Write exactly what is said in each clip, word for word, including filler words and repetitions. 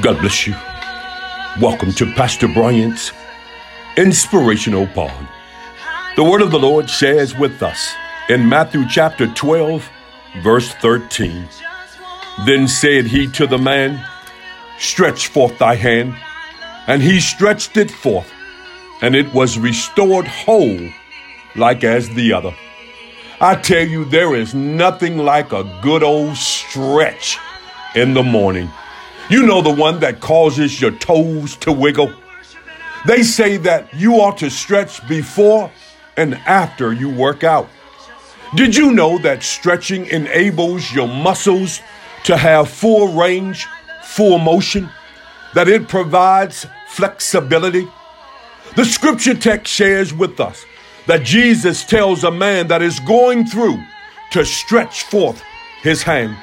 God bless you. Welcome to Pastor Bryant's Inspirational Pod. The word of the Lord shares with us in Matthew chapter twelve, verse thirteen. Then said he to the man, stretch forth thy hand. And he stretched it forth, and it was restored whole, like as the other. I tell you, there is nothing like a good old stretch in the morning. You know, the one that causes your toes to wiggle. They say that you ought to stretch before and after you work out. Did you know that stretching enables your muscles to have full range, full motion, that it provides flexibility? The scripture text shares with us that Jesus tells a man that is going through to stretch forth his hand.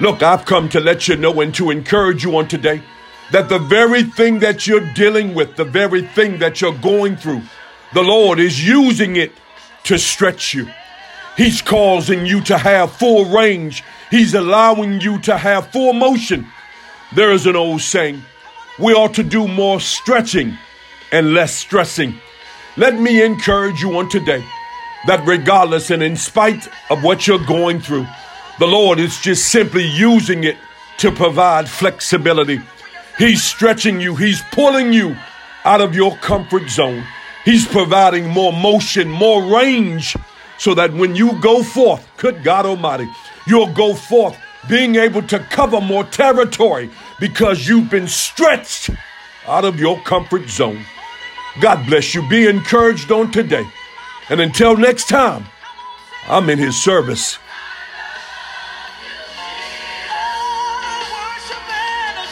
Look, I've come to let you know and to encourage you on today that the very thing that you're dealing with, the very thing that you're going through, the Lord is using it to stretch you. He's causing you to have full range. He's allowing you to have full motion. There is an old saying, we ought to do more stretching and less stressing. Let me encourage you on today that regardless and in spite of what you're going through, the Lord is just simply using it to provide flexibility. He's stretching you. He's pulling you out of your comfort zone. He's providing more motion, more range, so that when you go forth, good God Almighty, you'll go forth being able to cover more territory because you've been stretched out of your comfort zone. God bless you. Be encouraged on today. And until next time, I'm in his service.